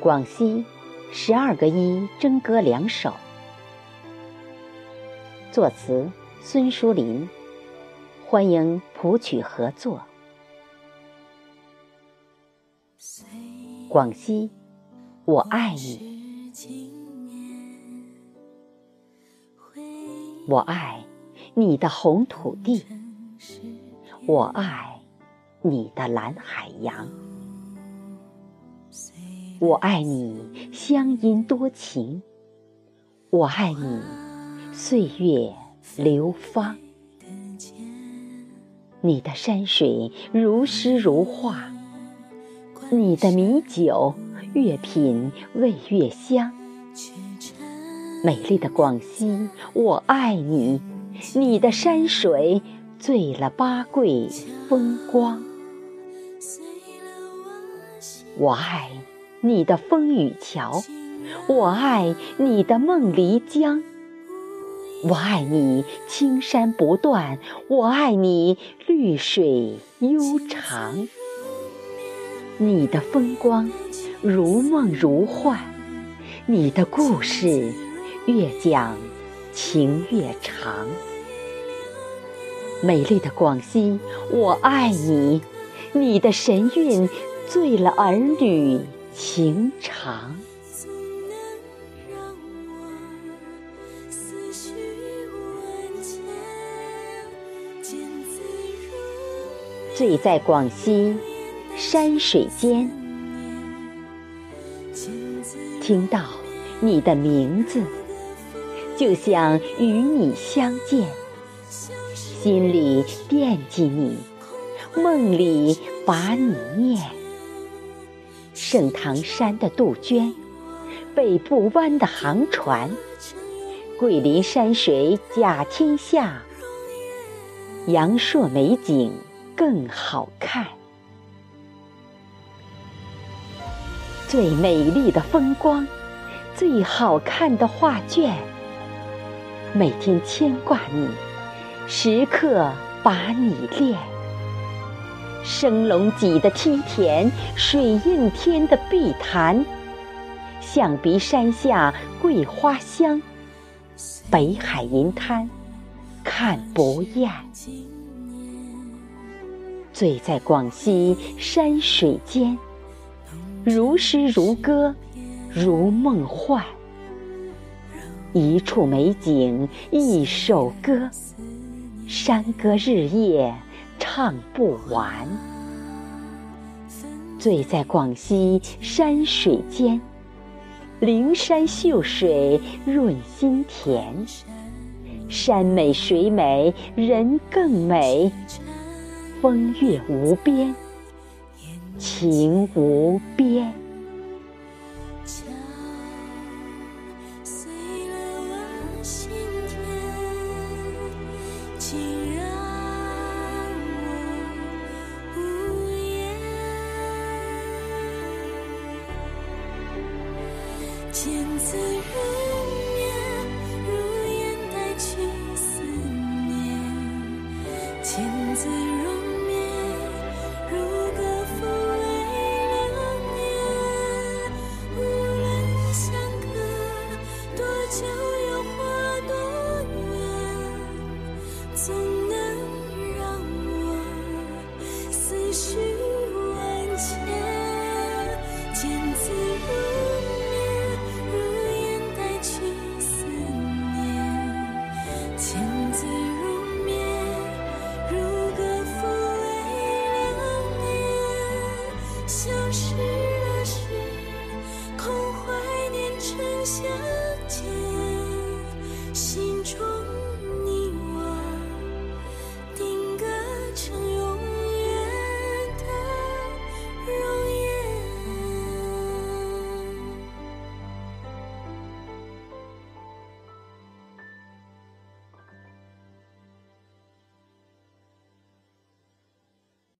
广西12个一真歌两首，作词孙淑林，欢迎谱曲合作。广西，我爱你。我爱你的红土地，我爱你的蓝海洋，我爱你乡音多情，我爱你岁月流芳。你的山水如诗如画，你的米酒越品味越香。美丽的广西，我爱你，你的山水醉了八桂风光。我爱你的风雨桥，我爱你的梦漓江，我爱你青山不断，我爱你绿水悠长。你的风光如梦如幻，你的故事越讲情越长。美丽的广西，我爱你，你的神韵醉了儿女情长。醉在广西山水间，听到你的名字，就想与你相见，心里惦记你，梦里把你念。盛唐山的杜鹃，北部湾的航船，桂林山水甲天下，阳朔美景更好看。最美丽的风光，最好看的画卷，每天牵挂你，时刻把你恋。升龙脊的梯田，水映天的碧潭，象鼻山下桂花香，北海银滩看不厌。醉在广西山水间，如诗如歌如梦幻，一处美景一首歌，山歌日夜唱不完。醉在广西山水间，灵山秀水润心田，山美水美人更美，风月无边情无边。见字如面，如烟带去思念。见字如面，如歌抚慰了年。无论相隔多久，又花多远，总能让我思绪。